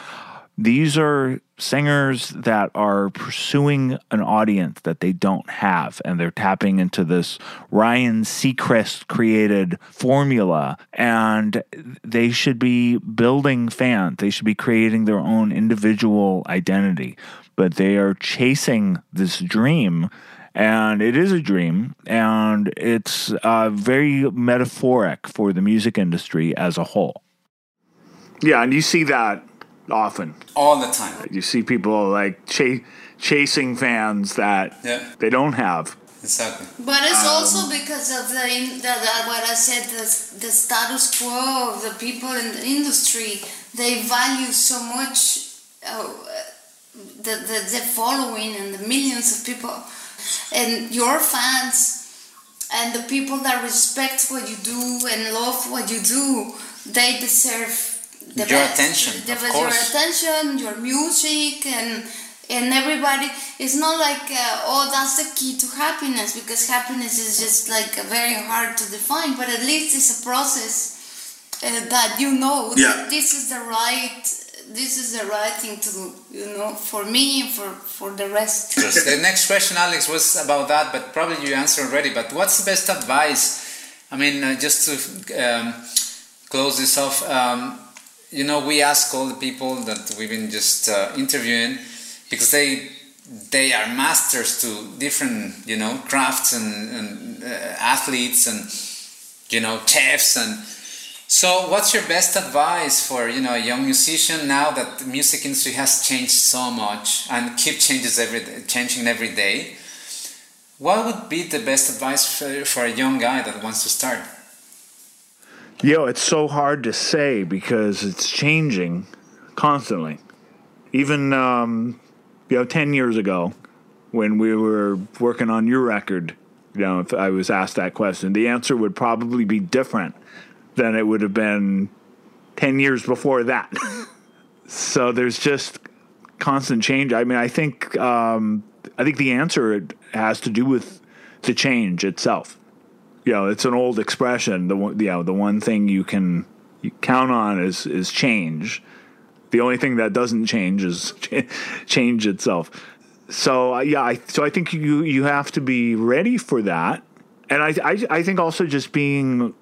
These are singers that are pursuing an audience that they don't have, and they're tapping into this Ryan Seacrest-created formula, and they should be building fans. They should be creating their own individual identity, but they are chasing this dream, and it is a dream, and it's very metaphoric for the music industry as a whole. Yeah, and you see that often, all the time. You see people like chasing fans that they don't have. Exactly. But it's also because of what I said, the status quo of the people in the industry. They value so much the following and the millions of people and your fans and the people that respect what you do and love what you do. They deserve your attention, your music, and everybody. It's not like that's the key to happiness, because happiness is just like very hard to define. But at least it's a process that you know this is the right thing to do. You know, for me and for the rest. The next question, Alex, was about that, but probably you answered already. But what's the best advice? I mean, just to close this off. You know, we ask all the people that we've been just interviewing, because they are masters to different, you know, crafts and athletes and, you know, chefs. And so what's your best advice for, you know, a young musician now that the music industry has changed so much and changing every day? What would be the best advice for a young guy that wants to start? It's so hard to say because it's changing constantly. Even, 10 years ago when we were working on your record, you know, if I was asked that question, the answer would probably be different than it would have been 10 years before that. So there's just constant change. I mean, I think the answer has to do with the change itself. You know, it's an old expression. The one thing you count on is change. The only thing that doesn't change is change itself. So so I think you have to be ready for that, and I think also just being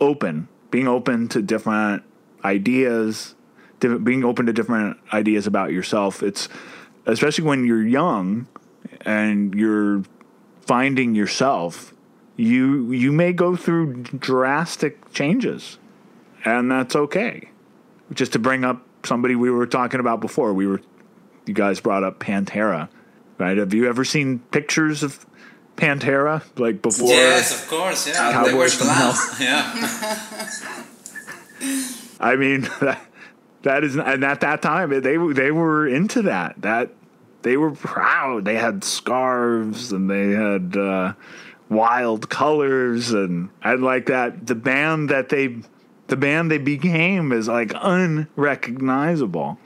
open to different ideas, being open to different ideas about yourself. It's especially when you're young and you're finding yourself. you may go through drastic changes, and that's okay. Just to bring up somebody we were talking about before, you guys brought up Pantera, right? Have you ever seen pictures of Pantera, like, before? Yes, of course, yeah. Cowboys, they were glass. Yeah. I mean, that is, and at that time they were into that they were proud. They had scarves and they had wild colors, and I like that. The band they became is like unrecognizable.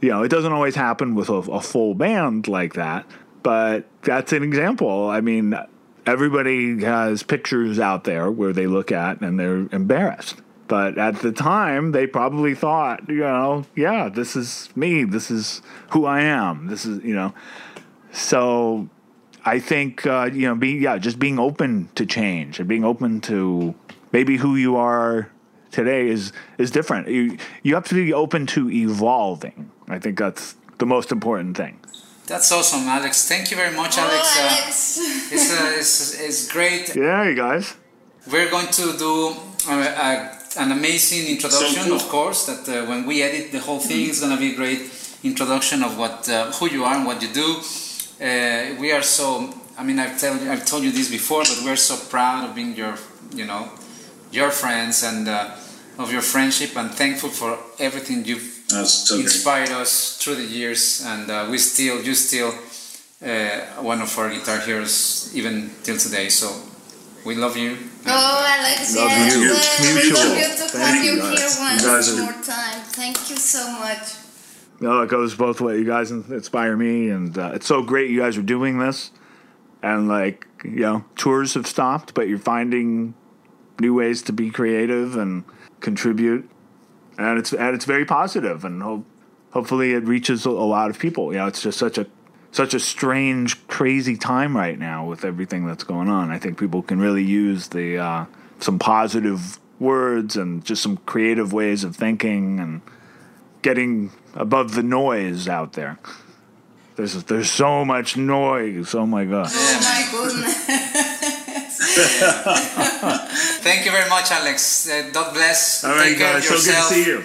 You know, it doesn't always happen with a full band like that, but that's an example. I mean, everybody has pictures out there where they look at and they're embarrassed. But at the time, they probably thought, you know, yeah, this is me. This is who I am. This is, you know. So I think, you know, just being open to change and being open to maybe who you are today is different. You have to be open to evolving. I think that's the most important thing. That's awesome, Alex. Thank you very much, Alex. Alex. It's great. Yeah, you guys. We're going to do an amazing introduction, of course, that when we edit the whole thing, it's going to be a great introduction of who you are and what you do. We are so, I mean, I've told you this before, but we're so proud of being your friends and of your friendship, and thankful for everything you've inspired us through the years. And you're still one of our guitar heroes even till today. So we love you. Alex, love you. Mutual. Thank you guys. Thank you so much. No, it goes both ways. You guys inspire me, and it's so great you guys are doing this. And like, you know, tours have stopped, but you're finding new ways to be creative and contribute, and it's very positive. And hopefully, it reaches a lot of people. You know, it's just such a strange, crazy time right now with everything that's going on. I think people can really use the some positive words and just some creative ways of thinking and getting above the noise out there. There's so much noise. Oh my god. Oh my goodness. Thank you very much, Alex. God bless. All right, guys. So good to see you.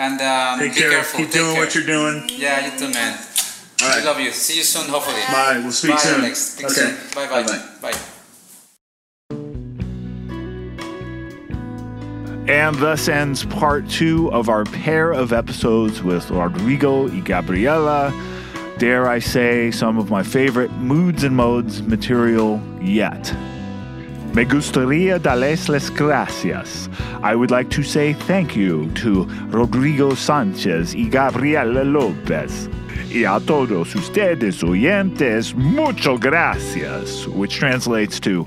And take care. Be careful. Keep doing what you're doing. Yeah, you too, man. All right. We love you. See you soon, hopefully. Bye. We'll speak soon. Bye, Alex. Okay. Bye-bye. Bye. And thus ends part 2 of our pair of episodes with Rodrigo y Gabriela. Dare I say, some of my favorite Moods and Modes material yet. Me gustaría darles las gracias. I would like to say thank you to Rodrigo Sánchez y Gabriela López. Y a todos ustedes oyentes, mucho gracias, which translates to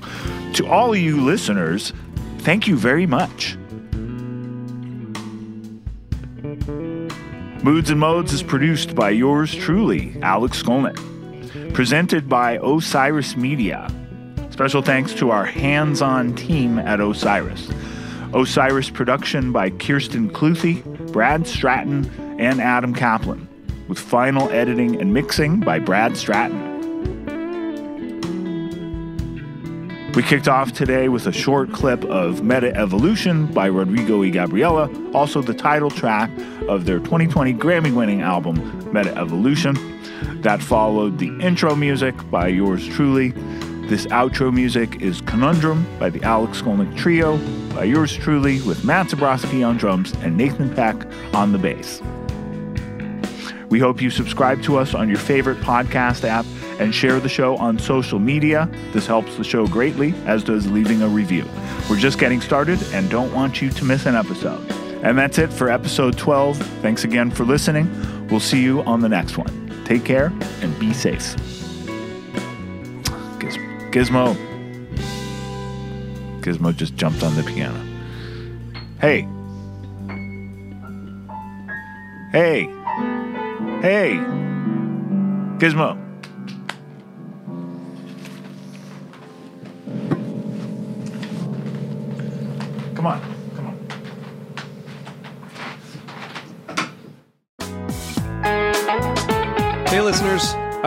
all you listeners, thank you very much. Moods and Modes is produced by yours truly, Alex Skolnick. Presented by Osiris Media. Special thanks to our hands-on team at Osiris. Osiris production by Kirsten Cluthy, Brad Stratton, and Adam Kaplan, with final editing and mixing by Brad Stratton. We kicked off today with a short clip of Meta Evolution by Rodrigo y Gabriela, also the title track of their 2020 Grammy-winning album, Meta Evolution. That followed the intro music by yours truly. This outro music is Conundrum by the Alex Skolnick Trio, by yours truly, with Matt Zabrowski on drums and Nathan Peck on the bass. We hope you subscribe to us on your favorite podcast app and share the show on social media. This helps the show greatly, as does leaving a review. We're just getting started and don't want you to miss an episode. And that's it for episode 12. Thanks again for listening. We'll see you on the next one. Take care and be safe. Gizmo just jumped on the piano. Hey. Hey, Gizmo. Come on. Hey, listeners. I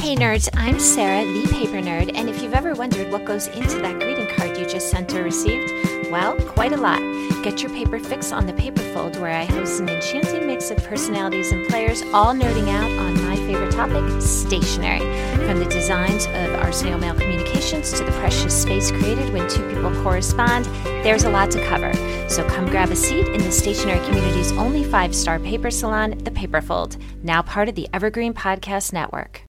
Hey nerds, I'm Sarah, the paper nerd, and if you've ever wondered what goes into that greeting card you just sent or received, well, quite a lot. Get your paper fix on The Paperfold, where I host an enchanting mix of personalities and players all nerding out on my favorite topic, stationery. From the designs of our snail mail communications to the precious space created when two people correspond, there's a lot to cover. So come grab a seat in the stationery community's only 5-star paper salon, The Paperfold, now part of the Evergreen Podcast Network.